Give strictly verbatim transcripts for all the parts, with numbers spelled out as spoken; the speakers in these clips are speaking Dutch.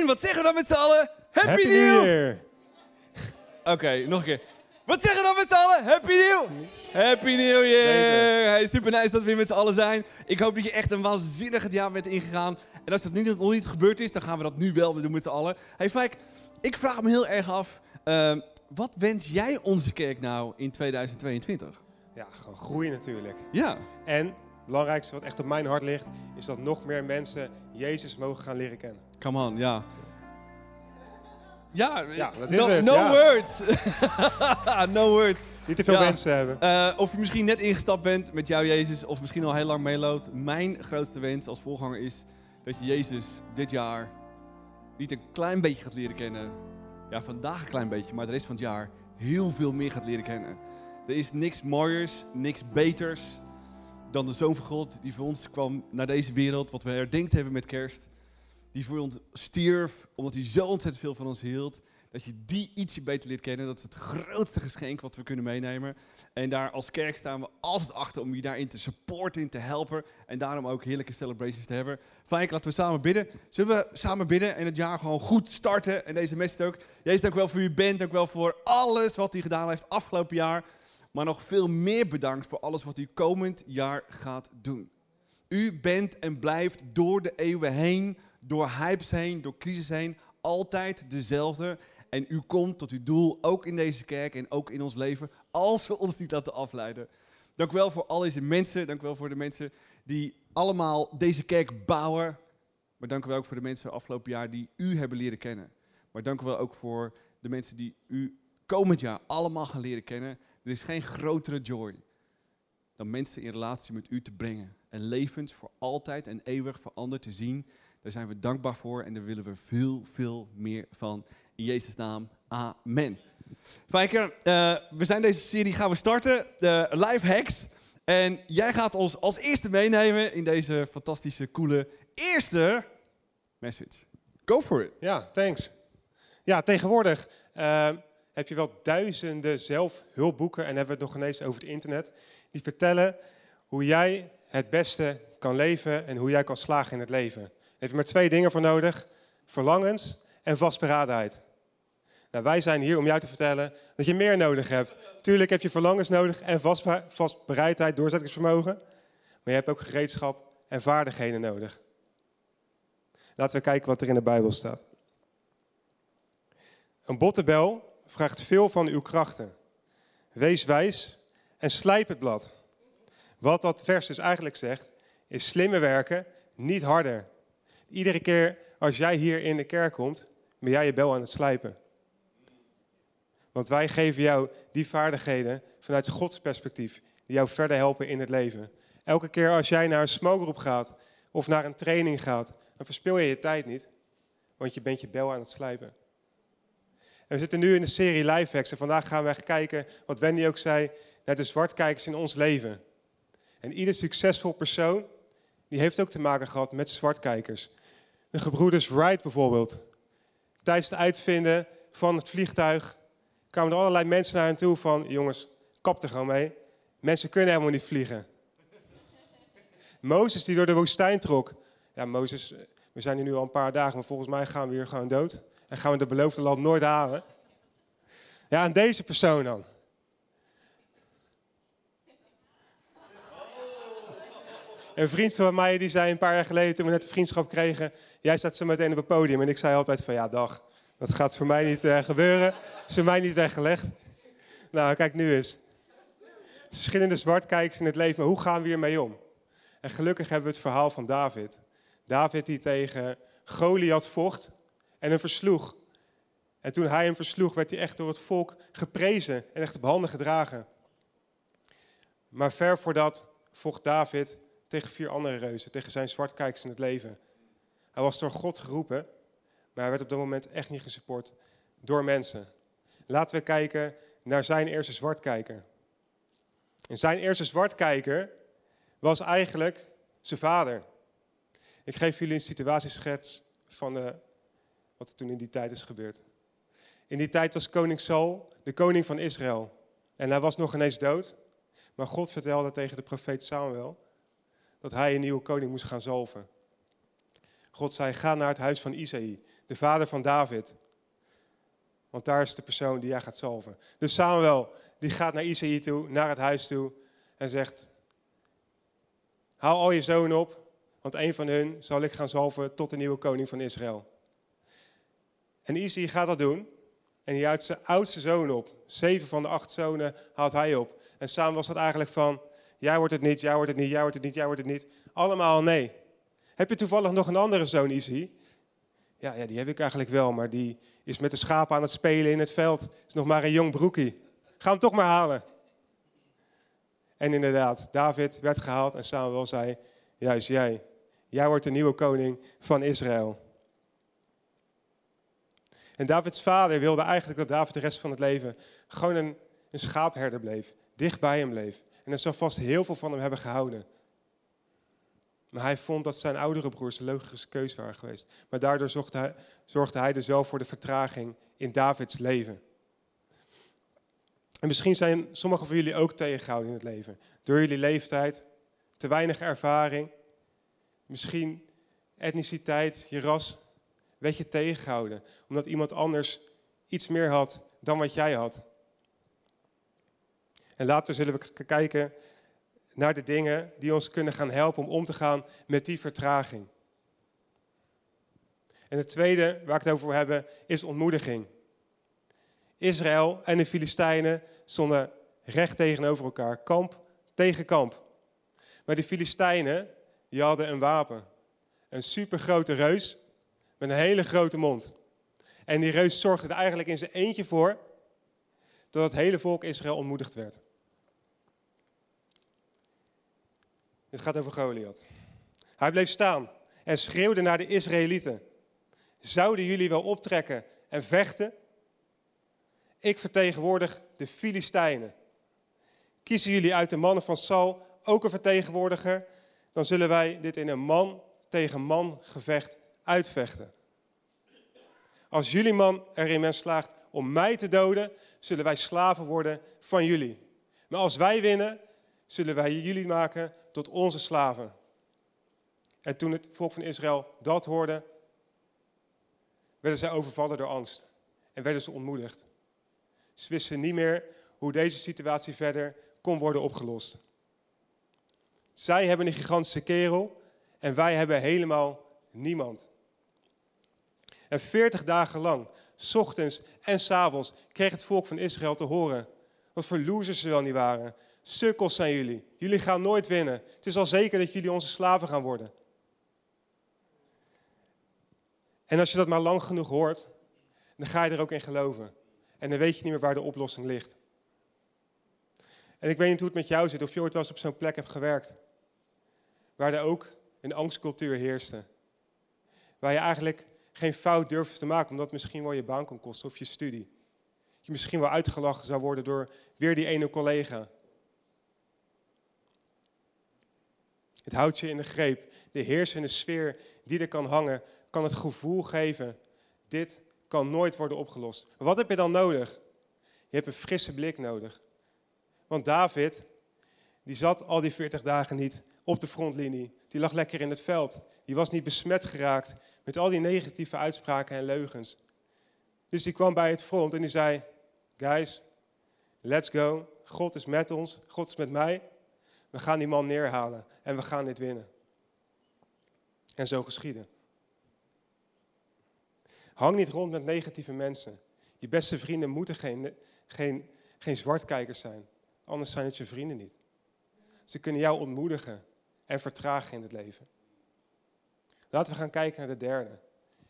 En wat zeggen we dan met z'n allen? Happy, Happy New Year! Oké, okay, nog een keer. Wat zeggen we dan met z'n allen? Happy New! Happy New Year! Hey, super nice dat we weer met z'n allen zijn. Ik hoop dat je echt een waanzinnig het jaar bent ingegaan. En als dat niet, nog niet gebeurd is, dan gaan we dat nu wel weer doen met z'n allen. Hey Fajk, ik vraag me heel erg af, uh, wat wens jij onze kerk nou in tweeduizend tweeëntwintig? Ja, gewoon groei natuurlijk. Ja. En het belangrijkste wat echt op mijn hart ligt, is dat nog meer mensen Jezus mogen gaan leren kennen. Come on, ja. Ja, ja dat is no, het. No ja. words. no words. Niet te veel ja. mensen hebben. Uh, of je misschien net ingestapt bent met jou Jezus, of misschien al heel lang meeloopt. Mijn grootste wens als voorganger is dat je Jezus dit jaar niet een klein beetje gaat leren kennen. Ja, vandaag een klein beetje, maar de rest van het jaar heel veel meer gaat leren kennen. Er is niks mooiers, niks beters dan de Zoon van God die voor ons kwam naar deze wereld, wat we herdenkt hebben met kerst. Die voor ons stierf, omdat hij zo ontzettend veel van ons hield. Dat je die ietsje beter leert kennen. Dat is het grootste geschenk wat we kunnen meenemen. En daar als kerk staan we altijd achter om je daarin te supporten, in te helpen. En daarom ook heerlijke celebrations te hebben. Fijn, laten we samen bidden. Zullen we samen bidden en het jaar gewoon goed starten? En deze message ook. Jezus, dank u wel voor u bent. Dank u wel voor alles wat u gedaan heeft afgelopen jaar. Maar nog veel meer bedankt voor alles wat u komend jaar gaat doen. U bent en blijft door de eeuwen heen, door hypes heen, door crisis heen, altijd dezelfde. En u komt tot uw doel, ook in deze kerk en ook in ons leven, als we ons niet laten afleiden. Dank u wel voor al deze mensen. Dank u wel voor de mensen die allemaal deze kerk bouwen. Maar dank u wel ook voor de mensen afgelopen jaar die u hebben leren kennen. Maar dank u wel ook voor de mensen die u komend jaar allemaal gaan leren kennen. Er is geen grotere joy dan mensen in relatie met u te brengen. En levens voor altijd en eeuwig voor anderen te zien. Daar zijn we dankbaar voor en daar willen we veel, veel meer van. In Jezus' naam, amen. Fijke, uh, we zijn deze serie gaan we starten, de Life Hacks. En jij gaat ons als eerste meenemen in deze fantastische, coole eerste message. Go for it. Ja, thanks. Ja, tegenwoordig uh, heb je wel duizenden zelfhulpboeken en hebben we het nog ineens over het internet. Die vertellen hoe jij het beste kan leven en hoe jij kan slagen in het leven. Daar heb je maar twee dingen voor nodig. Verlangens en vastberadenheid. Nou, wij zijn hier om jou te vertellen dat je meer nodig hebt. Tuurlijk heb je verlangens nodig en vastbe- vastbereidheid, doorzettingsvermogen. Maar je hebt ook gereedschap en vaardigheden nodig. Laten we kijken wat er in de Bijbel staat. Een bottebel vraagt veel van uw krachten. Wees wijs en slijp het blad. Wat dat vers dus eigenlijk zegt, is slimmer werken, niet harder. Iedere keer als jij hier in de kerk komt, ben jij je bel aan het slijpen. Want wij geven jou die vaardigheden vanuit Gods perspectief, die jou verder helpen in het leven. Elke keer als jij naar een smallgroep gaat of naar een training gaat, dan verspil je je tijd niet, want je bent je bel aan het slijpen. En we zitten nu in de serie Life Hacks en vandaag gaan we echt kijken, wat Wendy ook zei, naar de zwartkijkers in ons leven. En ieder succesvol persoon, die heeft ook te maken gehad met zwartkijkers. De gebroeders Wright bijvoorbeeld. Tijdens het uitvinden van het vliegtuig kwamen er allerlei mensen naar hen toe van... jongens, kap er gewoon mee. Mensen kunnen helemaal niet vliegen. Mozes die door de woestijn trok. Ja, Mozes, we zijn hier nu al een paar dagen, maar volgens mij gaan we hier gewoon dood. En gaan we de beloofde land nooit halen. Ja, en deze persoon dan. Een vriend van mij die zei een paar jaar geleden, toen we net de vriendschap kregen... jij staat zo meteen op het podium. En ik zei altijd van, ja, dag, dat gaat voor mij niet uh, gebeuren. Dat is voor mij niet weggelegd. Nou, kijk nu eens. Verschillende zwartkijkers in het leven, maar hoe gaan we hiermee om? En gelukkig hebben we het verhaal van David. David die tegen Goliath vocht en hem versloeg. En toen hij hem versloeg, werd hij echt door het volk geprezen en echt op handen gedragen. Maar ver voordat vocht David... tegen vier andere reuzen, tegen zijn zwartkijkers in het leven. Hij was door God geroepen, maar hij werd op dat moment echt niet gesupport door mensen. Laten we kijken naar zijn eerste zwartkijker. En zijn eerste zwartkijker was eigenlijk zijn vader. Ik geef jullie een situatieschets van uh, wat er toen in die tijd is gebeurd. In die tijd was koning Saul de koning van Israël. En hij was nog ineens dood, maar God vertelde tegen de profeet Samuel... dat hij een nieuwe koning moest gaan zalven. God zei, ga naar het huis van Isaïe. de vader van David. Want daar is de persoon die jij gaat salven. Dus Samuel, die gaat naar Isaïe toe, naar het huis toe en zegt: hou al je zonen op, want een van hun zal ik gaan zalven tot de nieuwe koning van Israël. En Isaïe gaat dat doen en hij houdt zijn oudste zoon op. Zeven van de acht zonen haalt hij op. En Samuel zat eigenlijk van: jij wordt het niet, jij wordt het niet, jij wordt het niet, jij wordt het niet. Allemaal nee. Heb je toevallig nog een andere zoon, Isaïe? Ja, ja, die heb ik eigenlijk wel, maar die is met de schapen aan het spelen in het veld. Is nog maar een jong broekie. Ga hem toch maar halen. En inderdaad, David werd gehaald en Samuel zei: juist jij, jij wordt de nieuwe koning van Israël. En Davids vader wilde eigenlijk dat David de rest van het leven gewoon een, een schaapherder bleef. Dicht bij hem bleef. En hij zou vast heel veel van hem hebben gehouden. Maar hij vond dat zijn oudere broers de logische keuze waren geweest. Maar daardoor zorgde hij, zorgde hij dus wel voor de vertraging in Davids leven. En misschien zijn sommigen van jullie ook tegengehouden in het leven. Door jullie leeftijd, te weinig ervaring, misschien etniciteit, je ras, werd je tegengehouden. Omdat iemand anders iets meer had dan wat jij had. En later zullen we k- kijken naar de dingen die ons kunnen gaan helpen om om te gaan met die vertraging. En het tweede waar ik het over wil hebben is ontmoediging. Israël en de Filistijnen stonden recht tegenover elkaar, kamp tegen kamp. Maar de Filistijnen, die hadden een wapen. Een supergrote reus met een hele grote mond. En die reus zorgde er eigenlijk in zijn eentje voor dat het hele volk Israël ontmoedigd werd. Dit gaat over Goliath. Hij bleef staan en schreeuwde naar de Israëlieten: zouden jullie wel optrekken en vechten? Ik vertegenwoordig de Filistijnen. Kiezen jullie uit de mannen van Saul ook een vertegenwoordiger? Dan zullen wij dit in een man tegen man gevecht uitvechten. Als jullie man erin men slaagt om mij te doden, zullen wij slaven worden van jullie. Maar als wij winnen, zullen wij jullie maken tot onze slaven. En toen het volk van Israël dat hoorde, werden zij overvallen door angst en werden ze ontmoedigd. Ze wisten niet meer hoe deze situatie verder kon worden opgelost. Zij hebben een gigantische kerel en wij hebben helemaal niemand. En veertig dagen lang, 's ochtends en 's avonds, kreeg het volk van Israël te horen wat voor losers ze wel niet waren. Sukkels zijn jullie. Jullie gaan nooit winnen. Het is al zeker dat jullie onze slaven gaan worden. En als je dat maar lang genoeg hoort, dan ga je er ook in geloven. En dan weet je niet meer waar de oplossing ligt. En ik weet niet hoe het met jou zit, of je ooit wel eens op zo'n plek hebt gewerkt. Waar er ook een angstcultuur heerste. Waar je eigenlijk geen fout durft te maken, omdat het misschien wel je baan kon kosten of je studie. Je misschien wel uitgelachen zou worden door weer die ene collega. Het houdt je in de greep. De heersende sfeer die er kan hangen, kan het gevoel geven: dit kan nooit worden opgelost. Wat heb je dan nodig? Je hebt een frisse blik nodig. Want David, die zat al die veertig dagen niet op de frontlinie. Die lag lekker in het veld. Die was niet besmet geraakt met al die negatieve uitspraken en leugens. Dus die kwam bij het front en die zei: guys, let's go. God is met ons. God is met mij. We gaan die man neerhalen en we gaan dit winnen. En zo geschiedde. Hang niet rond met negatieve mensen. Je beste vrienden moeten geen, geen, geen zwartkijkers zijn. Anders zijn het je vrienden niet. Ze kunnen jou ontmoedigen en vertragen in het leven. Laten we gaan kijken naar de derde.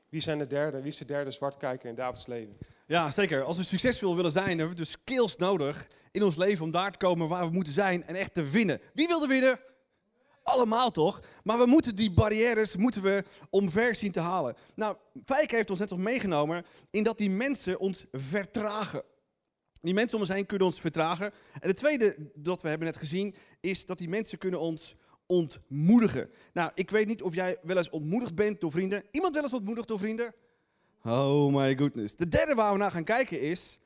Wie zijn de derde? Wie is de derde zwartkijker in Davids leven? Ja, zeker. Als we succesvol willen zijn, hebben we dus skills nodig in ons leven om daar te komen waar we moeten zijn en echt te winnen. Wie wil er winnen? Allemaal toch? Maar we moeten die barrières moeten we omver zien te halen. Nou, Fijke heeft ons net nog meegenomen in dat die mensen ons vertragen. Die mensen om ons heen kunnen ons vertragen. En het tweede dat we hebben net gezien is dat die mensen kunnen ons ontmoedigen. Nou, ik weet niet of jij wel eens ontmoedigd bent door vrienden. Iemand wel eens ontmoedigd door vrienden? Oh my goodness. De derde waar we naar gaan kijken is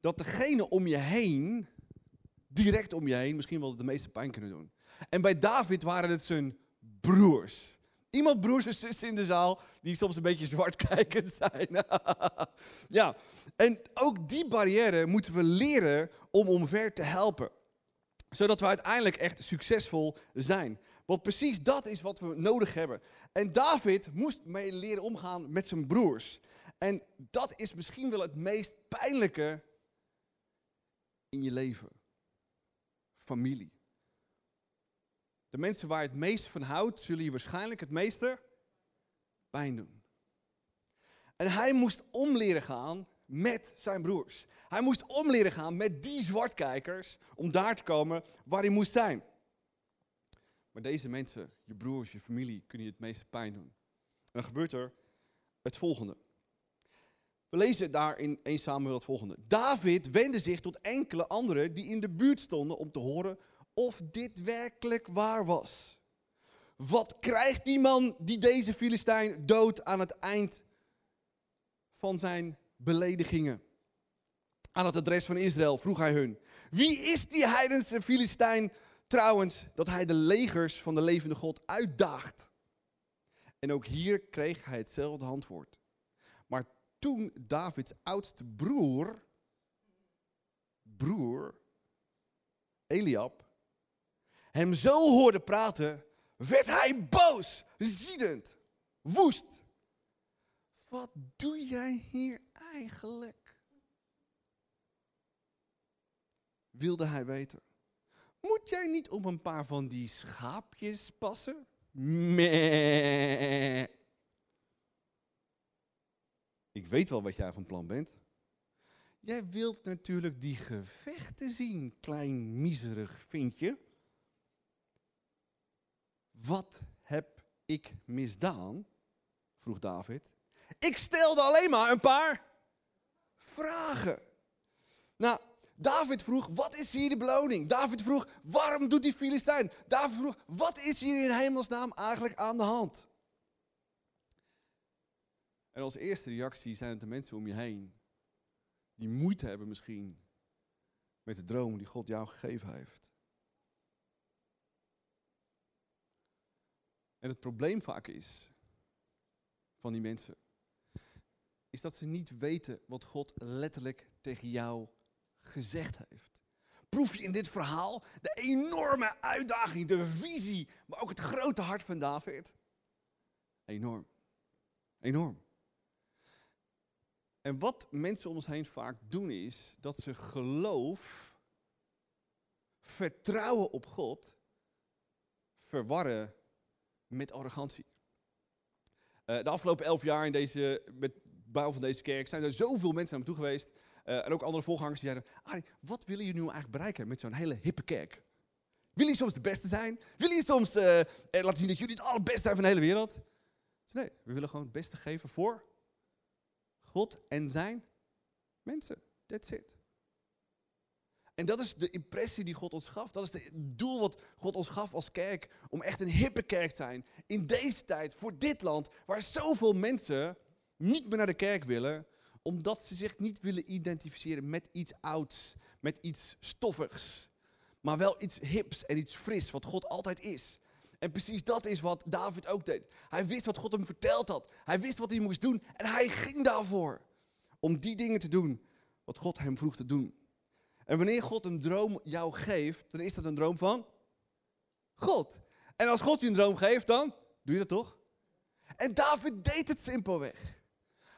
dat degene om je heen, direct om je heen, misschien wel de meeste pijn kunnen doen. En bij David waren het zijn broers. Iemand broers en zussen in de zaal die soms een beetje zwartkijkend zijn. Ja, en ook die barrière moeten we leren om omver te helpen. Zodat we uiteindelijk echt succesvol zijn. Want precies dat is wat we nodig hebben. En David moest mee leren omgaan met zijn broers. En dat is misschien wel het meest pijnlijke in je leven. Familie. De mensen waar je het meest van houdt, zullen je waarschijnlijk het meeste pijn doen. En hij moest om leren gaan met zijn broers. Hij moest om leren gaan met die zwartkijkers om daar te komen waar hij moest zijn. Maar deze mensen, je broers, je familie, kunnen je het meeste pijn doen. En dan gebeurt er het volgende. We lezen daar in Eerste Samuel het volgende. David wendde zich tot enkele anderen die in de buurt stonden om te horen of dit werkelijk waar was. Wat krijgt die man die deze Filistijn doodt aan het eind van zijn beledigingen? Aan het adres van Israël vroeg hij hun. Wie is die heidense Filistijn trouwens dat hij de legers van de levende God uitdaagt? En ook hier kreeg hij hetzelfde antwoord. Maar toen Davids oudste broer, broer Eliab, hem zo hoorde praten, werd hij boos, ziedend, woest. Wat doe jij hier eigenlijk? Wilde hij weten. Moet jij niet op een paar van die schaapjes passen? Meh. Ik weet wel wat jij van plan bent. Jij wilt natuurlijk die gevechten zien, klein miserig ventje. Wat heb ik misdaan? Vroeg David. Ik stelde alleen maar een paar vragen. Nou, David vroeg, wat is hier de beloning? David vroeg, waarom doet die Filistijn? David vroeg, wat is hier in hemelsnaam eigenlijk aan de hand? En als eerste reactie zijn het de mensen om je heen die moeite hebben misschien met de droom die God jou gegeven heeft. En het probleem vaak is van die mensen, is dat ze niet weten wat God letterlijk tegen jou gezegd heeft. Proef je in dit verhaal de enorme uitdaging, de visie, maar ook het grote hart van David? Enorm. Enorm. En wat mensen om ons heen vaak doen is dat ze geloof, vertrouwen op God, verwarren met arrogantie. Uh, de afgelopen elf jaar in deze, met de bouw van deze kerk zijn er zoveel mensen naar me toe geweest. Uh, en ook andere voorgangers die zeiden, Arie, wat willen jullie nu eigenlijk bereiken met zo'n hele hippe kerk? Willen jullie soms de beste zijn? Willen jullie soms uh, eh, laten zien dat jullie het allerbeste zijn van de hele wereld? Dus nee, we willen gewoon het beste geven voor God en zijn mensen. That's it. En dat is de impressie die God ons gaf. Dat is het doel wat God ons gaf als kerk. Om echt een hippe kerk te zijn. In deze tijd, voor dit land, waar zoveel mensen niet meer naar de kerk willen. Omdat ze zich niet willen identificeren met iets ouds. Met iets stoffigs. Maar wel iets hips en iets fris, wat God altijd is. En precies dat is wat David ook deed. Hij wist wat God hem verteld had. Hij wist wat hij moest doen. En hij ging daarvoor. Om die dingen te doen, wat God hem vroeg te doen. En wanneer God een droom jou geeft, dan is dat een droom van God. En als God je een droom geeft, dan doe je dat toch? En David deed het simpelweg.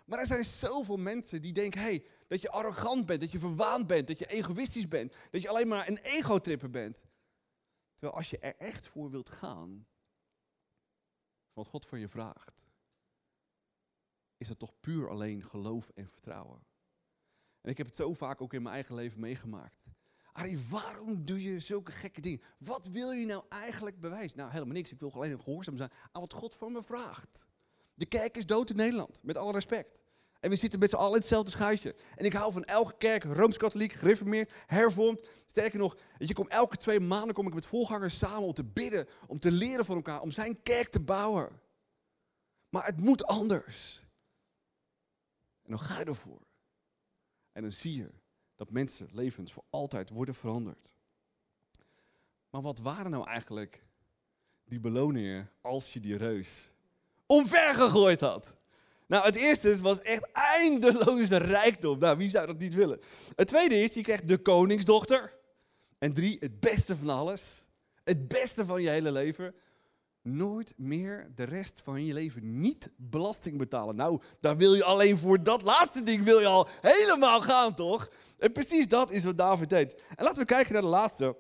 Maar er zijn zoveel mensen die denken, hey, dat je arrogant bent, dat je verwaand bent, dat je egoïstisch bent, dat je alleen maar een egotripper bent. Terwijl als je er echt voor wilt gaan, wat God van je vraagt, is dat toch puur alleen geloof en vertrouwen. En ik heb het zo vaak ook in mijn eigen leven meegemaakt. Arie, waarom doe je zulke gekke dingen? Wat wil je nou eigenlijk bewijzen? Nou, helemaal niks. Ik wil alleen gehoorzaam zijn aan wat God van me vraagt. De kerk is dood in Nederland, met alle respect. En we zitten met z'n allen in hetzelfde schuitje. En ik hou van elke kerk, Rooms-Katholiek, gereformeerd, hervormd. Sterker nog, je komt elke twee maanden kom ik met voorgangers samen om te bidden, om te leren van elkaar, om zijn kerk te bouwen. Maar het moet anders. En dan ga je ervoor. En dan zie je dat mensen levens voor altijd worden veranderd. Maar wat waren nou eigenlijk die beloningen als je die reus omver gegooid had. Nou, het eerste, het was echt eindeloze rijkdom. Nou, wie zou dat niet willen? Het tweede is, je krijgt de koningsdochter. En drie, het beste van alles. Het beste van je hele leven. Nooit meer de rest van je leven niet belasting betalen. Nou, daar wil je alleen voor dat laatste ding wil je al helemaal gaan, toch? En precies dat is wat David deed. En laten we kijken naar de laatste.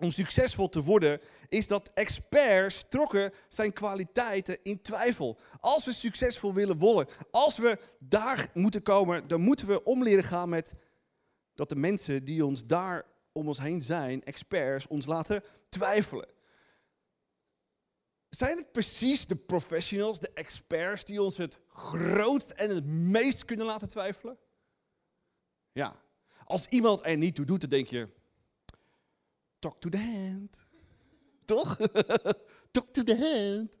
Om succesvol te worden, is dat experts trokken zijn kwaliteiten in twijfel. Als we succesvol willen worden, als we daar moeten komen, dan moeten we om leren gaan met dat de mensen die ons daar om ons heen zijn, experts, ons laten twijfelen. Zijn het precies de professionals, de experts, die ons het grootst en het meest kunnen laten twijfelen? Ja, als iemand er niet toe doet, dan denk je, talk to the hand. Toch? Talk to the hand.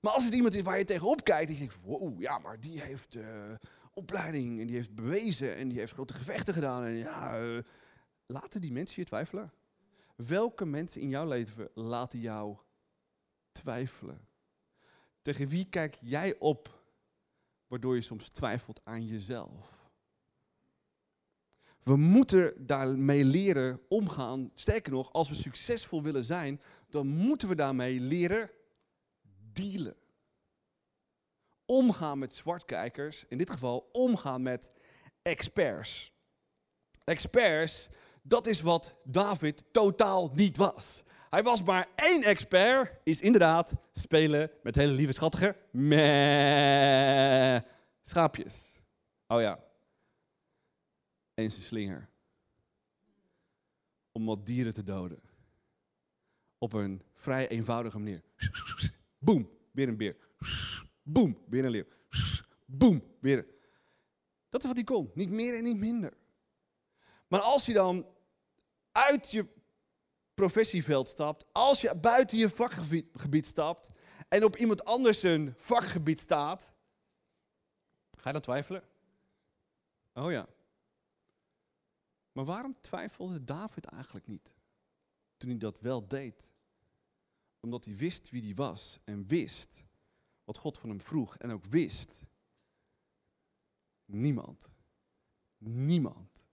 Maar als het iemand is waar je tegenop kijkt, dan denk je, wow, ja, maar die heeft uh, opleiding en die heeft bewezen en die heeft grote gevechten gedaan. En ja, uh, laten die mensen je twijfelen? Welke mensen in jouw leven laten jou twijfelen? Tegen wie kijk jij op, waardoor je soms twijfelt aan jezelf? We moeten daarmee leren omgaan. Sterker nog, als we succesvol willen zijn, dan moeten we daarmee leren dealen. Omgaan met zwartkijkers, in dit geval omgaan met experts. Experts, dat is wat David totaal niet was. Hij was maar één expert, is inderdaad spelen met hele lieve schattige meh, schaapjes. Oh ja. Eens een slinger. Om wat dieren te doden. Op een vrij eenvoudige manier. Boom, weer een beer. Boom, weer een leeuw. Boom, weer een... Dat is wat hij kon. Niet meer en niet minder. Maar als je dan uit je professieveld stapt, als je buiten je vakgebied stapt en op iemand anders een vakgebied staat, ga je dan twijfelen? Oh ja. Maar waarom twijfelde David eigenlijk niet toen hij dat wel deed? Omdat hij wist wie hij was en wist wat God van hem vroeg en ook wist. Niemand, niemand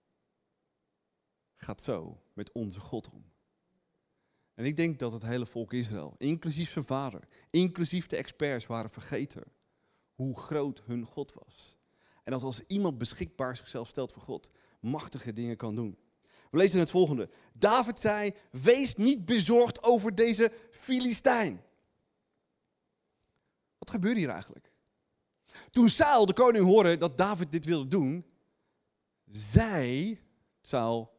gaat zo met onze God om. En ik denk dat het hele volk Israël, inclusief zijn vader, inclusief de experts waren vergeten hoe groot hun God was. En dat als iemand beschikbaar zichzelf stelt voor God, machtige dingen kan doen. We lezen het volgende. David zei, wees niet bezorgd over deze Filistijn. Wat gebeurde hier eigenlijk? Toen Saul, de koning, hoorde dat David dit wilde doen, zei Saul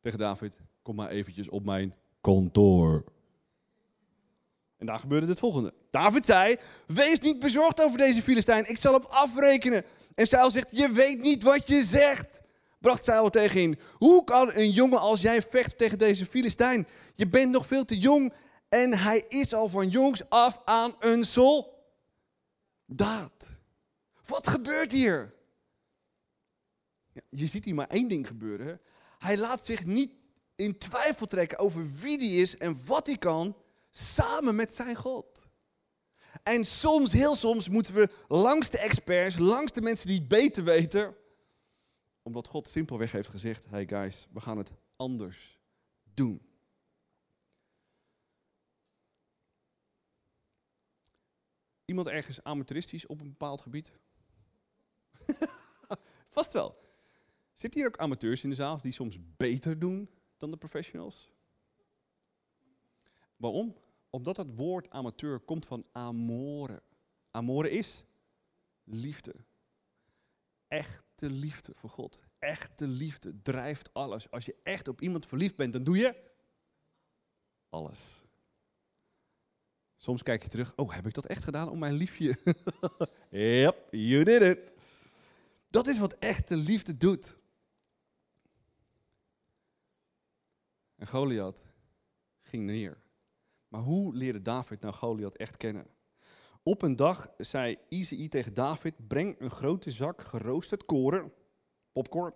tegen David, kom maar eventjes op mijn kantoor. En daar gebeurde het volgende. David zei, wees niet bezorgd over deze Filistijn, ik zal hem afrekenen. En Saul zegt, je weet niet wat je zegt. Bracht Saul er tegen in. Hoe kan een jongen als jij vechten tegen deze Filistijn? Je bent nog veel te jong en hij is al van jongs af aan een soldaat. Wat gebeurt hier? Ja, je ziet hier maar één ding gebeuren. Hij laat zich niet in twijfel trekken over wie hij is en wat hij kan, samen met zijn God. En soms, heel soms, moeten we langs de experts, langs de mensen die het beter weten. Omdat God simpelweg heeft gezegd, hey guys, we gaan het anders doen. Iemand ergens amateuristisch op een bepaald gebied? Vast wel. Zitten hier ook amateurs in de zaal die soms beter doen dan de professionals? Waarom? Omdat het woord amateur komt van amore. Amore is liefde. Echte liefde voor God. Echte liefde drijft alles. Als je echt op iemand verliefd bent, dan doe je alles. Soms kijk je terug, oh, heb ik dat echt gedaan om mijn liefje? Yep, you did it. Dat is wat echte liefde doet. En Goliath ging neer. Maar hoe leerde David nou Goliath echt kennen? Op een dag zei Isaïe tegen David, breng een grote zak geroosterd koren, popcorn,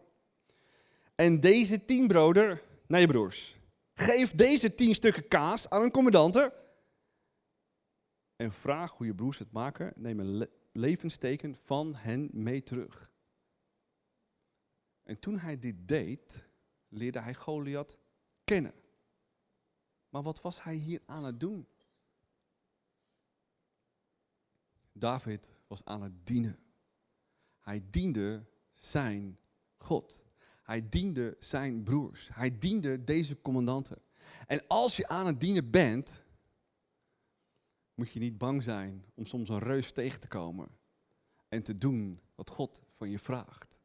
en deze tien broden naar je broers. Geef deze tien stukken kaas aan een commandante en vraag hoe je broers het maken. Neem een le- levensteken van hen mee terug. En toen hij dit deed, leerde hij Goliath kennen. Maar wat was hij hier aan het doen? David was aan het dienen. Hij diende zijn God. Hij diende zijn broers. Hij diende deze commandanten. En als je aan het dienen bent, moet je niet bang zijn om soms een reus tegen te komen en te doen wat God van je vraagt.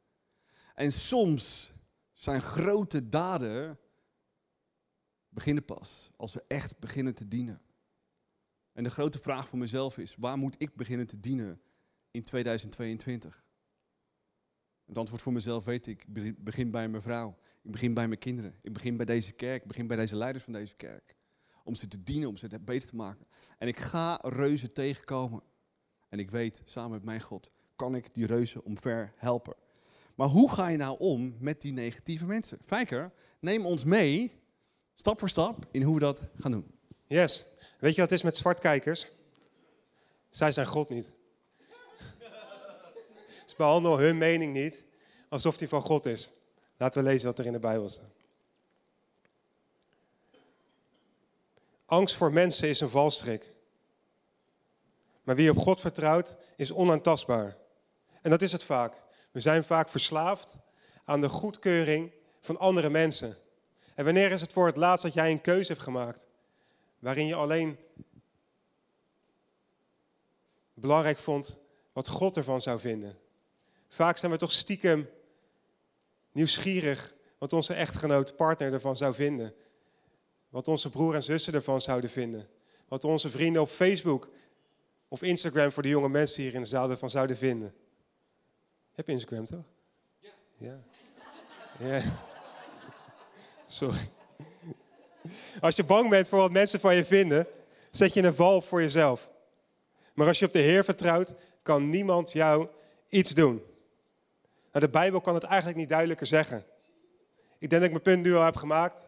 En soms zijn grote daden beginnen pas als we echt beginnen te dienen. En de grote vraag voor mezelf is, waar moet ik beginnen te dienen in tweeduizend tweeëntwintig? Het antwoord voor mezelf weet ik, ik begin bij mijn vrouw, ik begin bij mijn kinderen, ik begin bij deze kerk, ik begin bij deze leiders van deze kerk. Om ze te dienen, om ze beter te maken. En ik ga reuzen tegenkomen. En ik weet, samen met mijn God, kan ik die reuzen omver helpen. Maar hoe ga je nou om met die negatieve mensen? Fijker, neem ons mee, stap voor stap, in hoe we dat gaan doen. Yes. Weet je wat het is met zwartkijkers? Zij zijn God niet. Ze behandelen hun mening niet alsof die van God is. Laten we lezen wat er in de Bijbel staat. Angst voor mensen is een valstrik. Maar wie op God vertrouwt, is onaantastbaar. En dat is het vaak. We zijn vaak verslaafd aan de goedkeuring van andere mensen. En wanneer is het voor het laatst dat jij een keuze hebt gemaakt, waarin je alleen belangrijk vond wat God ervan zou vinden? Vaak zijn we toch stiekem nieuwsgierig wat onze echtgenoot, partner ervan zou vinden. Wat onze broer en zussen ervan zouden vinden. Wat onze vrienden op Facebook of Instagram voor de jonge mensen hier in de zaal ervan zouden vinden. Heb je Instagram toch? Ja. Ja. Ja. Sorry. Als je bang bent voor wat mensen van je vinden, zet je een val voor jezelf. Maar als je op de Heer vertrouwt, kan niemand jou iets doen. Nou, de Bijbel kan het eigenlijk niet duidelijker zeggen. Ik denk dat ik mijn punt nu al heb gemaakt.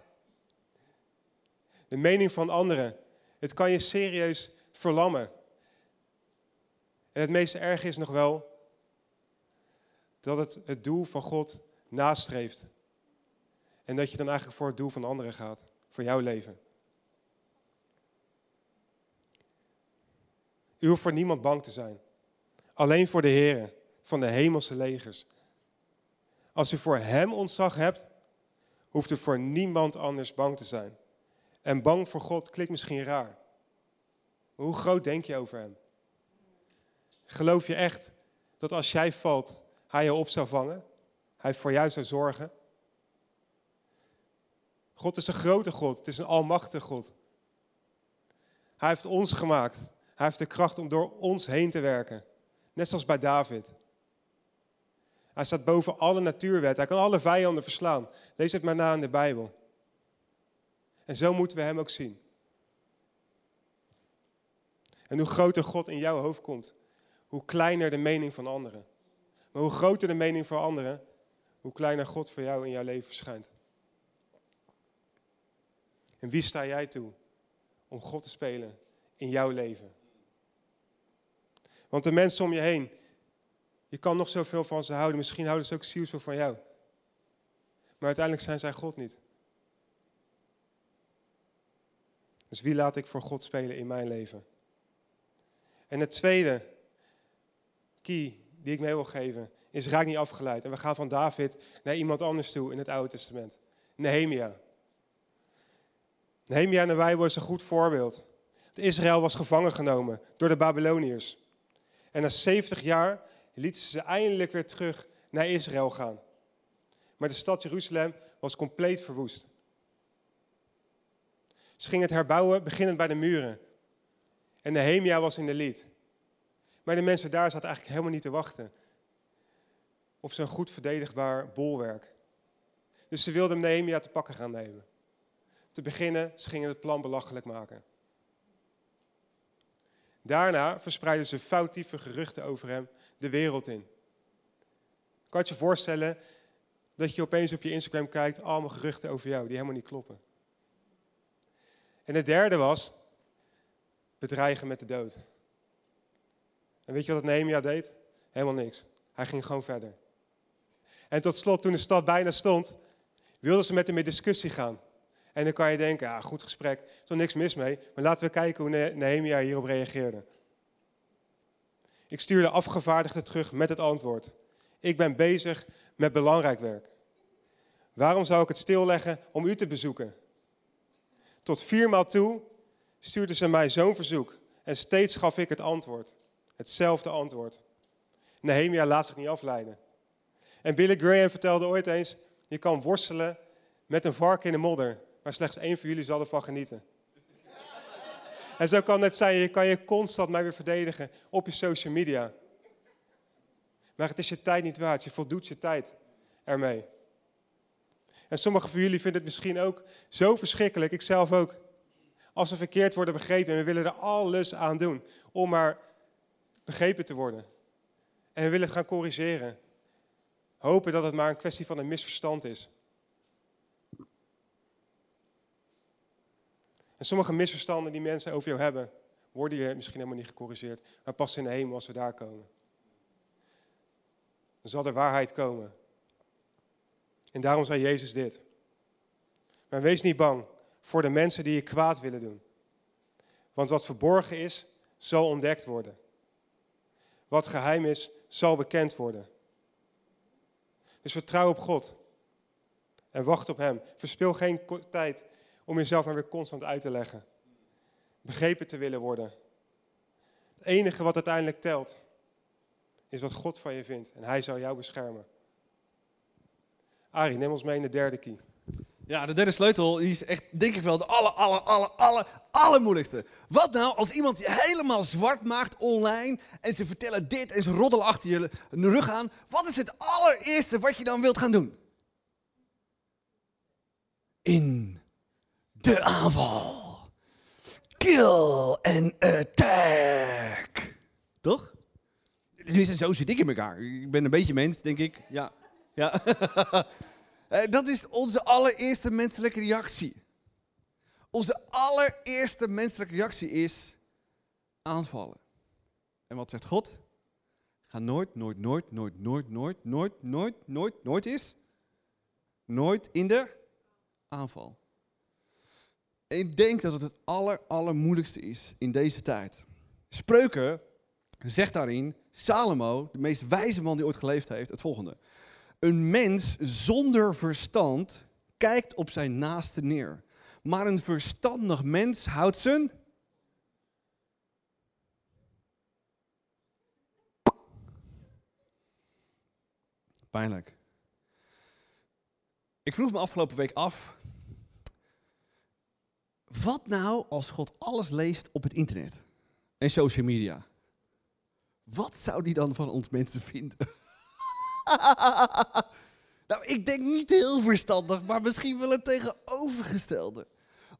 De mening van anderen. Het kan je serieus verlammen. En het meest erge is nog wel dat het het doel van God nastreeft. En dat je dan eigenlijk voor het doel van anderen gaat. Voor jouw leven. U hoeft voor niemand bang te zijn. Alleen voor de Heere van de hemelse legers. Als u voor hem ontzag hebt, hoeft u voor niemand anders bang te zijn. En bang voor God klinkt misschien raar. Maar hoe groot denk je over hem? Geloof je echt dat als jij valt, hij je op zou vangen? Hij voor jou zou zorgen? God is een grote God. Het is een almachtige God. Hij heeft ons gemaakt. Hij heeft de kracht om door ons heen te werken. Net zoals bij David. Hij staat boven alle natuurwet. Hij kan alle vijanden verslaan. Lees het maar na in de Bijbel. En zo moeten we hem ook zien. En hoe groter God in jouw hoofd komt, hoe kleiner de mening van anderen. Maar hoe groter de mening van anderen, hoe kleiner God voor jou in jouw leven verschijnt. En wie sta jij toe om God te spelen in jouw leven? Want de mensen om je heen, je kan nog zoveel van ze houden. Misschien houden ze ook zielsveel van jou. Maar uiteindelijk zijn zij God niet. Dus wie laat ik voor God spelen in mijn leven? En het tweede key die ik mee wil geven is: raak niet afgeleid. En we gaan van David naar iemand anders toe in het Oude Testament. Nehemia. Nehemia in de Bijbel is een goed voorbeeld. Israël was gevangen genomen door de Babyloniërs. En na zeventig jaar lieten ze ze eindelijk weer terug naar Israël gaan. Maar de stad Jeruzalem was compleet verwoest. Ze gingen het herbouwen, beginnend bij de muren. En Nehemia was in de lead. Maar de mensen daar zaten eigenlijk helemaal niet te wachten op zo'n goed verdedigbaar bolwerk. Dus ze wilden Nehemia te pakken gaan nemen. Te beginnen, ze gingen het plan belachelijk maken. Daarna verspreidden ze foutieve geruchten over hem de wereld in. Kan je je voorstellen dat je opeens op je Instagram kijkt, allemaal geruchten over jou die helemaal niet kloppen. En het derde was bedreigen met de dood. En weet je wat Nehemia deed? Helemaal niks. Hij ging gewoon verder. En tot slot, toen de stad bijna stond, wilden ze met hem in discussie gaan. En dan kan je denken, ja, goed gesprek, er is niks mis mee. Maar laten we kijken hoe Nehemia hierop reageerde. Ik stuur de afgevaardigde terug met het antwoord. Ik ben bezig met belangrijk werk. Waarom zou ik het stilleggen om u te bezoeken? Tot viermaal toe stuurden ze mij zo'n verzoek. En steeds gaf ik het antwoord. Hetzelfde antwoord. Nehemia laat zich niet afleiden. En Billy Graham vertelde ooit eens, je kan worstelen met een varken in de modder. Maar slechts één van jullie zal ervan genieten. En zo kan het zijn, je kan je constant maar weer verdedigen op je social media. Maar het is je tijd niet waard, je voldoet je tijd ermee. En sommigen van jullie vinden het misschien ook zo verschrikkelijk, ik zelf ook. Als we verkeerd worden begrepen en we willen er alles aan doen om maar begrepen te worden. En we willen het gaan corrigeren. Hopen dat het maar een kwestie van een misverstand is. En sommige misverstanden die mensen over jou hebben, worden je misschien helemaal niet gecorrigeerd. Maar pas in de hemel als we daar komen. Dan zal er waarheid komen. En daarom zei Jezus dit. Maar wees niet bang voor de mensen die je kwaad willen doen. Want wat verborgen is, zal ontdekt worden. Wat geheim is, zal bekend worden. Dus vertrouw op God. En wacht op hem. Verspil geen tijd om jezelf maar weer constant uit te leggen. Begrepen te willen worden. Het enige wat uiteindelijk telt, is wat God van je vindt. En hij zal jou beschermen. Arie, neem ons mee in de derde key. Ja, de derde sleutel is echt, denk ik wel, de aller, aller, aller, aller, allermoeilijkste. Wat nou als iemand je helemaal zwart maakt online en ze vertellen dit en ze roddelen achter je rug aan. Wat is het allereerste wat je dan wilt gaan doen? In de aanval. Kill and attack. Toch? Tenminste, zo zit ik in elkaar. Ik ben een beetje mens, denk ik. Ja, ja. Dat is onze allereerste menselijke reactie. Onze allereerste menselijke reactie is aanvallen. En wat zegt God? Ga nooit, nooit, nooit, nooit, nooit, nooit, nooit, nooit, nooit, nooit is. Nooit in de aanval. En ik denk dat het het aller, allermoeilijkste is in deze tijd. Spreuken zegt daarin, Salomo, de meest wijze man die ooit geleefd heeft, het volgende. Een mens zonder verstand kijkt op zijn naaste neer. Maar een verstandig mens houdt zijn... Pijnlijk. Ik vroeg me afgelopen week af... Wat nou als God alles leest op het internet en social media? Wat zou die dan van ons mensen vinden? Nou, ik denk niet heel verstandig, maar misschien wel het tegenovergestelde.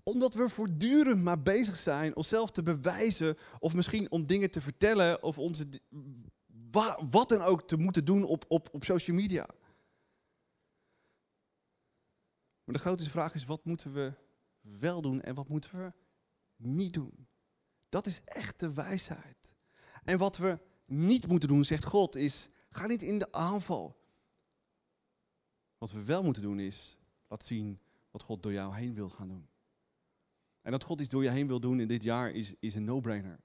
Omdat we voortdurend maar bezig zijn onszelf te bewijzen... of misschien om dingen te vertellen of onze wa, wat dan ook te moeten doen op, op, op social media. Maar de grote vraag is, wat moeten we wel doen en wat moeten we niet doen? Dat is echt de wijsheid. En wat we niet moeten doen, zegt God, is... Ga niet in de aanval. Wat we wel moeten doen is, laat zien wat God door jou heen wil gaan doen. En dat God iets door je heen wil doen in dit jaar is, is een no-brainer.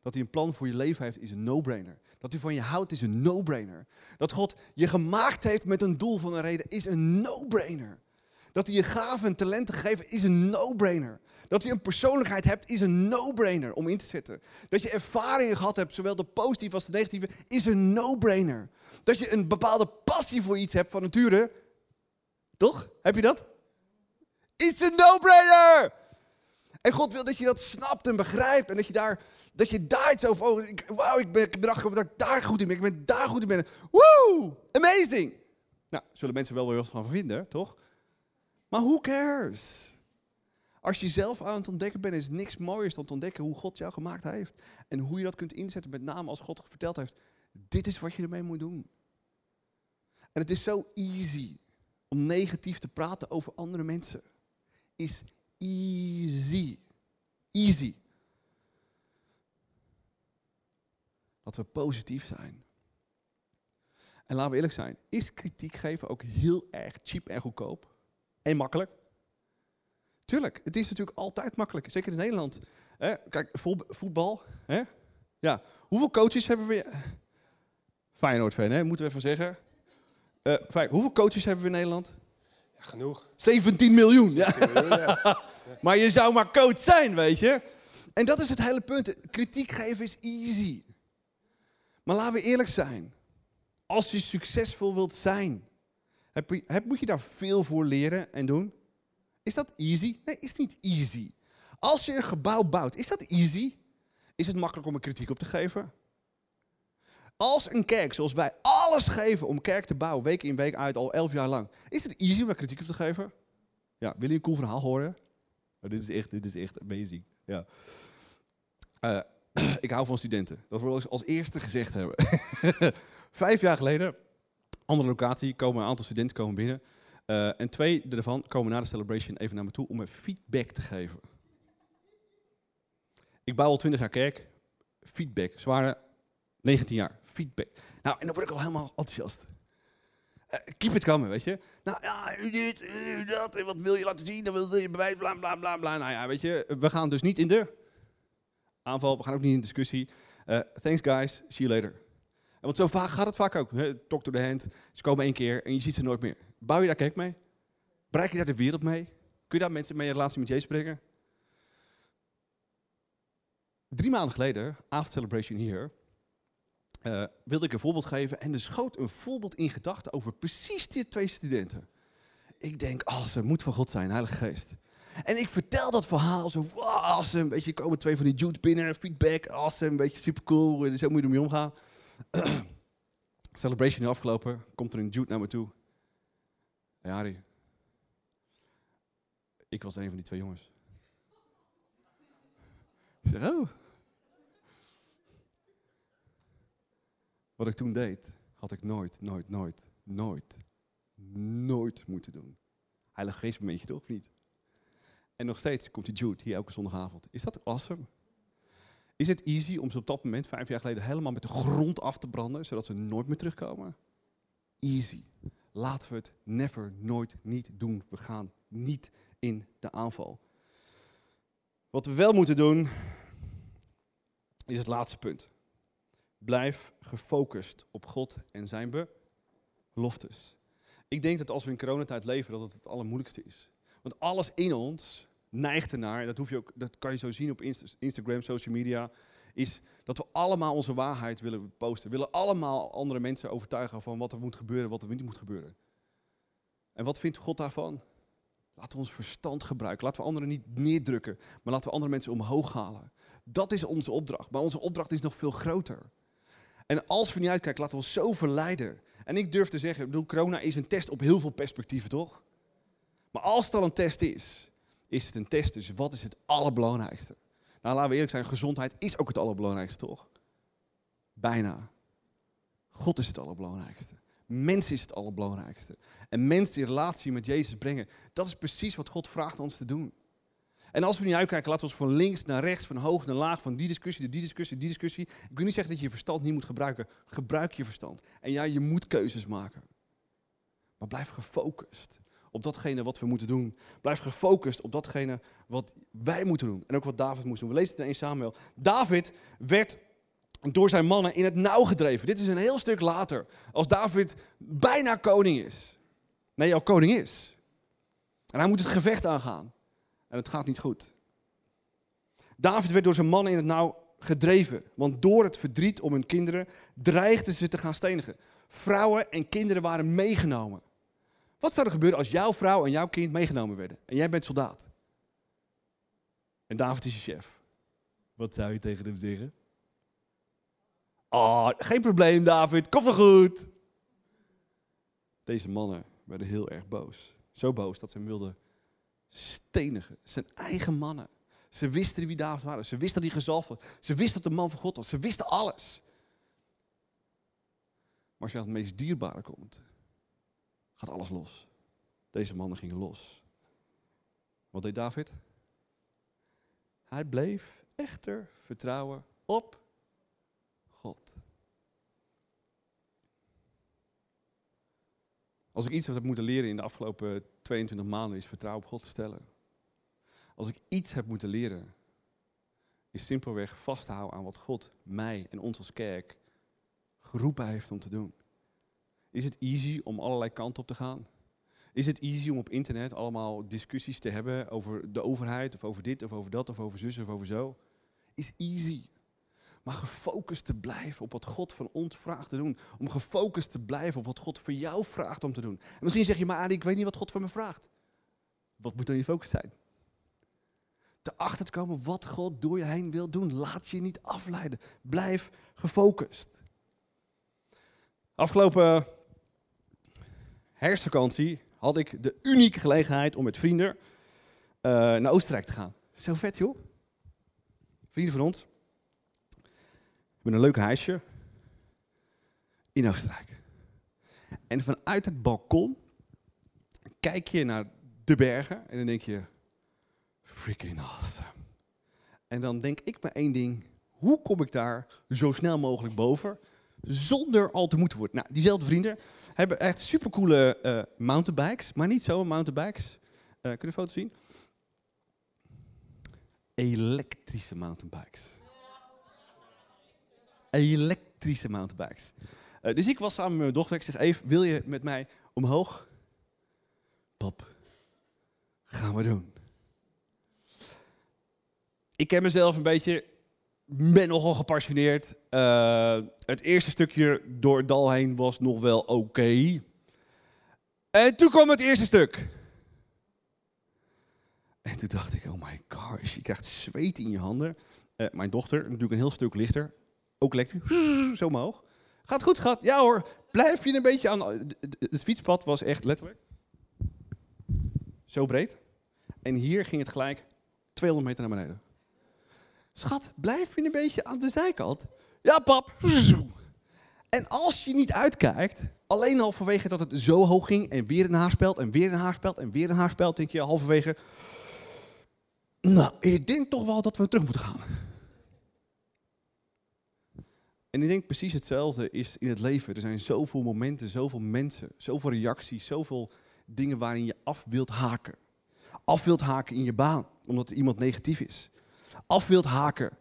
Dat hij een plan voor je leven heeft is een no-brainer. Dat hij van je houdt is een no-brainer. Dat God je gemaakt heeft met een doel van een reden is een no-brainer. Dat hij je gaven en talenten geeft is een no-brainer. Dat je een persoonlijkheid hebt, is een no-brainer om in te zetten. Dat je ervaringen gehad hebt, zowel de positieve als de negatieve, is een no-brainer. Dat je een bepaalde passie voor iets hebt van nature, toch? Heb je dat? Is een no-brainer! En God wil dat je dat snapt en begrijpt en dat je daar, dat je daar iets over... Oh, wauw, ik ben, ik ben erachter dat ik daar goed in ben, ik ben daar goed in ben. Woe, amazing! Nou, zullen mensen wel weer wat van vinden, toch? Maar who cares? Als je zelf aan het ontdekken bent, is niks mooiers dan te ontdekken hoe God jou gemaakt heeft. En hoe je dat kunt inzetten, met name als God verteld heeft, dit is wat je ermee moet doen. En het is zo easy om negatief te praten over andere mensen. Is easy. Easy. Dat we positief zijn. En laten we eerlijk zijn, is kritiek geven ook heel erg cheap en goedkoop? En makkelijk? Tuurlijk, het is natuurlijk altijd makkelijk, zeker in Nederland. Hè? Kijk, voetbal. Hè? Ja. Hoeveel coaches hebben we... Feyenoord-fan, hè? Moeten we even zeggen. Uh, Fijn, hoeveel coaches hebben we in Nederland? Ja, genoeg. zeventien miljoen. zeventien miljoen ja. Ja. Maar je zou maar coach zijn, weet je. En dat is het hele punt. Kritiek geven is easy. Maar laten we eerlijk zijn. Als je succesvol wilt zijn, heb je, heb, moet je daar veel voor leren en doen. Is dat easy? Nee, is niet easy. Als je een gebouw bouwt, is dat easy? Is het makkelijk om er kritiek op te geven? Als een kerk, zoals wij alles geven om kerk te bouwen, week in week uit, al elf jaar lang. Is het easy om daar kritiek op te geven? Ja, wil je een cool verhaal horen? Oh, dit, is echt, dit is echt amazing. Ja. Uh, ik hou van studenten. Dat wil ik als eerste gezegd hebben. Vijf jaar geleden, andere locatie, komen een aantal studenten komen binnen. Uh, en twee ervan komen na de celebration even naar me toe om me feedback te geven. Ik bouw al twintig jaar kerk. Feedback. Ze waren negentien jaar. Feedback. Nou, en dan word ik al helemaal enthousiast. Uh, keep it coming, weet je. Nou, ja, dit, dat, en wat wil je laten zien? Dan wil je bewijs, bla, bla, bla, bla. Nou ja, weet je, we gaan dus niet in de aanval. We gaan ook niet in discussie. Uh, thanks guys, see you later. En want zo vaak gaat het vaak ook. Talk to the hand. Ze komen één keer en je ziet ze nooit meer. Bouw je daar kerk mee? Bereik je daar de wereld mee? Kun je daar mensen mee een relatie met Jezus brengen? Drie maanden geleden, avondcelebration hier, uh, wilde ik een voorbeeld geven. En er schoot een voorbeeld in gedachten over precies die twee studenten. Ik denk, awesome, moet van God zijn, Heilige Geest. En ik vertel dat verhaal zo, wow, awesome. Weet je, er komen twee van die Jude binnen, feedback, awesome, weet je, supercool. Dus zo moet je ermee omgaan. Celebration is afgelopen, komt er een Jude naar me toe. Hey Arie, ik was een van die twee jongens. Ik zeg, oh. Wat ik toen deed, had ik nooit, nooit, nooit, nooit, nooit moeten doen. Heilige Geest een beetje, toch? Of niet? En nog steeds komt die Jude hier elke zondagavond. Is dat awesome? Is het easy om ze op dat moment, vijf jaar geleden, helemaal met de grond af te branden, zodat ze nooit meer terugkomen? Easy. Laten we het never, nooit, niet doen. We gaan niet in de aanval. Wat we wel moeten doen, is het laatste punt. Blijf gefocust op God en zijn beloftes. Ik denk dat als we in coronatijd leven, dat het het allermoeilijkste is. Want alles in ons neigt ernaar, en dat, hoef je ook, dat kan je zo zien op Inst- Instagram, social media, is dat we allemaal onze waarheid willen posten. We willen allemaal andere mensen overtuigen van wat er moet gebeuren, wat er niet moet gebeuren. En wat vindt God daarvan? Laten we ons verstand gebruiken. Laten we anderen niet neerdrukken, maar laten we andere mensen omhoog halen. Dat is onze opdracht, maar onze opdracht is nog veel groter. En als we niet uitkijken, laten we ons zo verleiden. En ik durf te zeggen, ik bedoel, corona is een test op heel veel perspectieven, toch? Maar als het al een test is, is het een test. Dus wat is het allerbelangrijkste? Nou, laten we eerlijk zijn, gezondheid is ook het allerbelangrijkste, toch? Bijna. God is het allerbelangrijkste. Mens is het allerbelangrijkste. En mensen in relatie met Jezus brengen, dat is precies wat God vraagt ons te doen. En als we niet uitkijken, laten we ons van links naar rechts, van hoog naar laag, van die discussie naar die discussie, die discussie. Ik wil niet zeggen dat je je verstand niet moet gebruiken. Gebruik je verstand. En ja, je moet keuzes maken. Maar blijf gefocust op datgene wat we moeten doen. Blijf gefocust op datgene wat wij moeten doen. En ook wat David moest doen. We lezen het in Eerste Samuel. David werd door zijn mannen in het nauw gedreven. Dit is een heel stuk later. Als David bijna koning is. Nee, al koning is. En hij moet het gevecht aangaan. En het gaat niet goed. David werd door zijn mannen in het nauw gedreven. Want door het verdriet om hun kinderen dreigden ze te gaan stenigen. Vrouwen en kinderen waren meegenomen. Wat zou er gebeuren als jouw vrouw en jouw kind meegenomen werden? En jij bent soldaat. En David is je chef. Wat zou je tegen hem zeggen? Oh, geen probleem David, kom maar goed. Deze mannen werden heel erg boos. Zo boos dat ze hem wilden stenigen. Zijn eigen mannen. Ze wisten wie David waren. Ze wisten dat hij gezalfd was. Ze wisten dat de man van God was. Ze wisten alles. Maar als je aan het meest dierbare komt, gaat alles los. Deze mannen gingen los. Wat deed David? Hij bleef echter vertrouwen op God. Als ik iets wat heb moeten leren in de afgelopen tweeëntwintig maanden is vertrouwen op God stellen. Als ik iets heb moeten leren is simpelweg vast te houden aan wat God mij en ons als kerk geroepen heeft om te doen. Is het easy om allerlei kanten op te gaan? Is het easy om op internet allemaal discussies te hebben over de overheid of over dit of over dat of over zus of over zo? Is easy. Maar gefocust te blijven op wat God van ons vraagt te doen. Om gefocust te blijven op wat God voor jou vraagt om te doen. En misschien zeg je, maar Arie, ik weet niet wat God van me vraagt. Wat moet dan je focus zijn? Te achter te komen wat God door je heen wil doen. Laat je niet afleiden. Blijf gefocust. Afgelopen herfstvakantie had ik de unieke gelegenheid om met vrienden uh, naar Oostenrijk te gaan. Zo vet joh. Vrienden van ons. We hebben een leuk huisje in Oostenrijk. En vanuit het balkon kijk je naar de bergen en dan denk je, freaking awesome. En dan denk ik maar één ding, hoe kom ik daar zo snel mogelijk boven zonder al te moeten worden? Nou, diezelfde vrienden hebben echt supercoole uh, mountainbikes, maar niet zo'n mountainbikes. Uh, kun je de foto zien? Elektrische mountainbikes. Elektrische mountainbikes. Uh, dus ik was samen met mijn dochter. Ik zeg, Eef, wil je met mij omhoog? Pap, gaan we doen. Ik ken mezelf een beetje. Ben nogal gepassioneerd. Uh, het eerste stukje door het dal heen was nog wel oké. Okay. En toen kwam het eerste stuk. En toen dacht ik, oh my gosh, je krijgt zweet in je handen. Uh, mijn dochter, natuurlijk een heel stuk lichter. Ook elektrisch, zo omhoog. Gaat goed, schat. Ja hoor, blijf je een beetje aan... Het fietspad was echt letterlijk zo breed. En hier ging het gelijk tweehonderd meter naar beneden. Schat, blijf je een beetje aan de zijkant. Ja, pap. En als je niet uitkijkt, alleen al vanwege dat het zo hoog ging... en weer een haarspeld, en weer een haarspeld, en weer een haarspeld... denk je halverwege... Nou, ik denk toch wel dat we terug moeten gaan. En ik denk precies hetzelfde is in het leven. Er zijn zoveel momenten, zoveel mensen, zoveel reacties, zoveel dingen waarin je af wilt haken. Af wilt haken in je baan, omdat er iemand negatief is. Af wilt haken,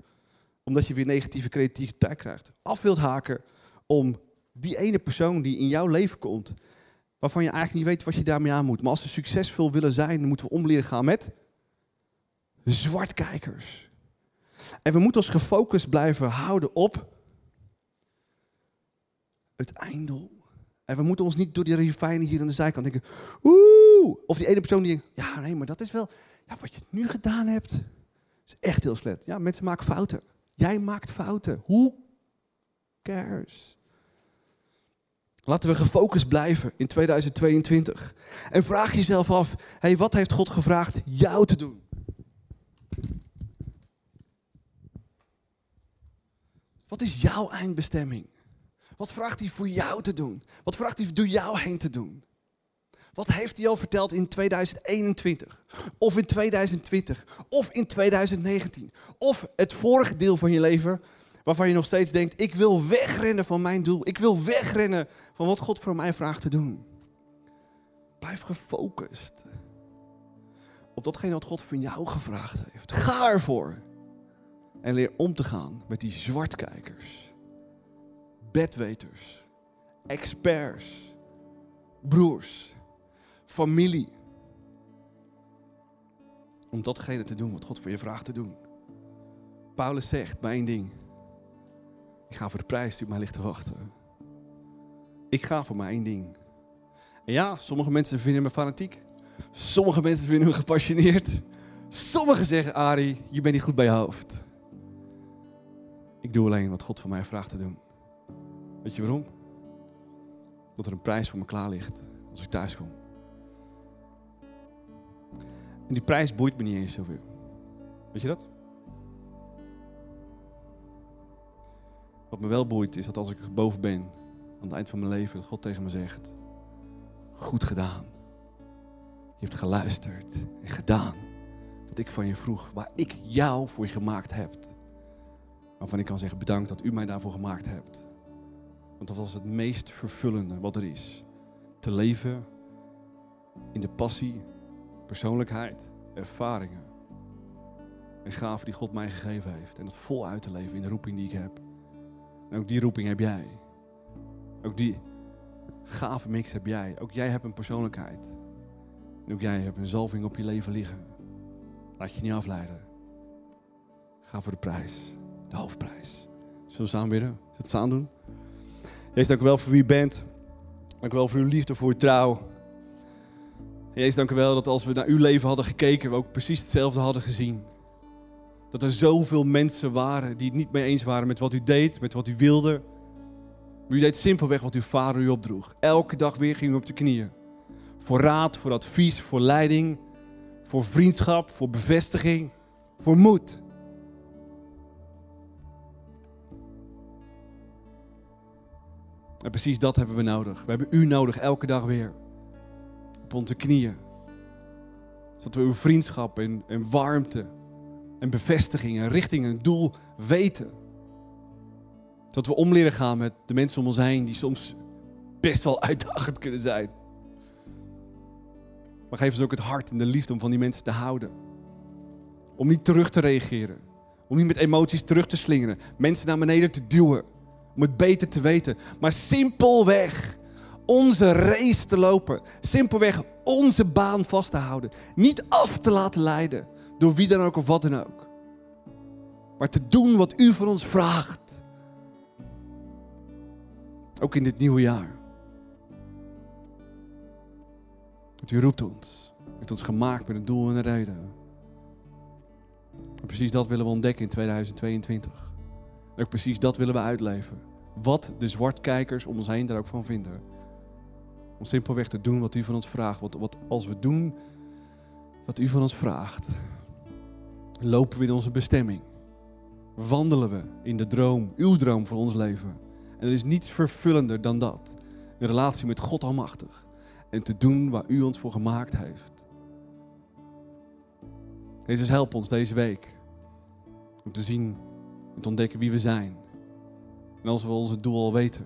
omdat je weer negatieve creativiteit krijgt. Af wilt haken om die ene persoon die in jouw leven komt, waarvan je eigenlijk niet weet wat je daarmee aan moet. Maar als we succesvol willen zijn, dan moeten we om leren gaan met zwartkijkers. En we moeten ons gefocust blijven houden op het einddoel. En we moeten ons niet door die rivijnen hier aan de zijkant denken. Oeh. Of die ene persoon die denkt, ja nee, maar dat is wel... Ja, wat je nu gedaan hebt, is echt heel slecht. Ja, mensen maken fouten. Jij maakt fouten. Who cares? Laten we gefocust blijven in tweeduizend tweeëntwintig. En vraag jezelf af, hey, wat heeft God gevraagd jou te doen? Wat is jouw eindbestemming? Wat vraagt hij voor jou te doen? Wat vraagt hij door jou heen te doen? Wat heeft hij al verteld in tweeduizend eenentwintig? Of in tweeduizend twintig? Of in tweeduizend negentien? Of het vorige deel van je leven waarvan je nog steeds denkt... ik wil wegrennen van mijn doel. Ik wil wegrennen van wat God voor mij vraagt te doen. Blijf gefocust op datgene wat God van jou gevraagd heeft. Ga ervoor. En leer om te gaan met die zwartkijkers... bedweters, experts, broers, familie. Om datgene te doen wat God voor je vraagt te doen. Paulus zegt bij één ding. Ik ga voor de prijs die op mij ligt te wachten. Ik ga voor maar één ding. En ja, sommige mensen vinden me fanatiek. Sommige mensen vinden me gepassioneerd. Sommigen zeggen, Arie, je bent niet goed bij je hoofd. Ik doe alleen wat God voor mij vraagt te doen. Weet je waarom? Dat er een prijs voor me klaar ligt als ik thuis kom. En die prijs boeit me niet eens zoveel. Weet je dat? Wat me wel boeit is dat als ik boven ben, aan het eind van mijn leven, dat God tegen me zegt, goed gedaan. Je hebt geluisterd en gedaan wat ik van je vroeg, waar ik jou voor je gemaakt heb. Waarvan ik kan zeggen, bedankt dat u mij daarvoor gemaakt hebt. Want dat was het meest vervullende wat er is. Te leven in de passie, persoonlijkheid, ervaringen. En gaven die God mij gegeven heeft. En dat voluit te leven in de roeping die ik heb. En ook die roeping heb jij. Ook die gave mix heb jij. Ook jij hebt een persoonlijkheid. En ook jij hebt een zalving op je leven liggen. Laat je niet afleiden. Ga voor de prijs. De hoofdprijs. Zullen we samen bidden? Zullen we het samen doen? Jezus, dank u wel voor wie u bent. Dank u wel voor uw liefde, voor uw trouw. Jezus, dank u wel dat als we naar uw leven hadden gekeken, we ook precies hetzelfde hadden gezien. Dat er zoveel mensen waren die het niet mee eens waren met wat u deed, met wat u wilde. Maar u deed simpelweg wat uw vader u opdroeg. Elke dag weer ging u op de knieën. Voor raad, voor advies, voor leiding, voor vriendschap, voor bevestiging, voor moed. En precies dat hebben we nodig. We hebben u nodig, elke dag weer. Op onze knieën. Zodat we uw vriendschap en, en warmte en bevestiging en richting en doel weten. Zodat we om leren gaan met de mensen om ons heen die soms best wel uitdagend kunnen zijn. Maar geef ons ook het hart en de liefde om van die mensen te houden. Om niet terug te reageren. Om niet met emoties terug te slingeren. Mensen naar beneden te duwen. Om het beter te weten. Maar simpelweg onze race te lopen. Simpelweg onze baan vast te houden. Niet af te laten leiden. Door wie dan ook of wat dan ook. Maar te doen wat u van ons vraagt. Ook in dit nieuwe jaar. Want u roept ons. U heeft ons gemaakt met een doel en een reden. En precies dat willen we ontdekken in tweeduizend tweeëntwintig. En ook precies dat willen we uitleven. Wat de zwartkijkers om ons heen daar ook van vinden. Om simpelweg te doen wat u van ons vraagt. Want wat, als we doen wat u van ons vraagt, lopen we in onze bestemming. Wandelen we in de droom, uw droom voor ons leven. En er is niets vervullender dan dat. Een relatie met God Almachtig. En te doen waar u ons voor gemaakt heeft. Jezus, help ons deze week. Om te zien en te ontdekken wie we zijn. En als we ons doel al weten,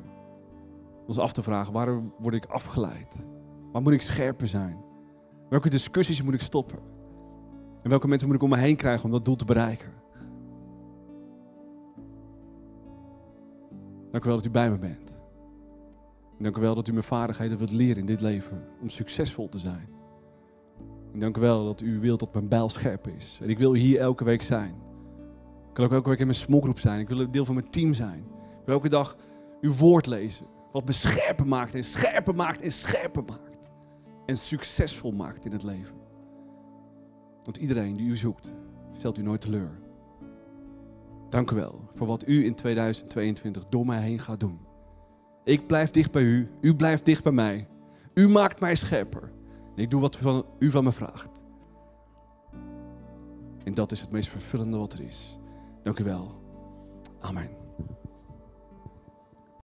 ons af te vragen, waar word ik afgeleid? Waar moet ik scherper zijn? Welke discussies moet ik stoppen? En welke mensen moet ik om me heen krijgen om dat doel te bereiken? Dank u wel dat u bij me bent. En dank u wel dat u mijn vaardigheden wilt leren in dit leven. Om succesvol te zijn. En dank u wel dat u wilt dat mijn bijl scherp is. En ik wil hier elke week zijn. Ik wil ook elke week in mijn smallgroep zijn. Ik wil een deel van mijn team zijn. Ik wil elke dag uw woord lezen. Wat me scherper maakt en scherper maakt en scherper maakt. En succesvol maakt in het leven. Want iedereen die u zoekt, stelt u nooit teleur. Dank u wel voor wat u in tweeduizend tweeëntwintig door mij heen gaat doen. Ik blijf dicht bij u. U blijft dicht bij mij. U maakt mij scherper. En ik doe wat u van, u van me vraagt. En dat is het meest vervullende wat er is. Dank u wel. Amen.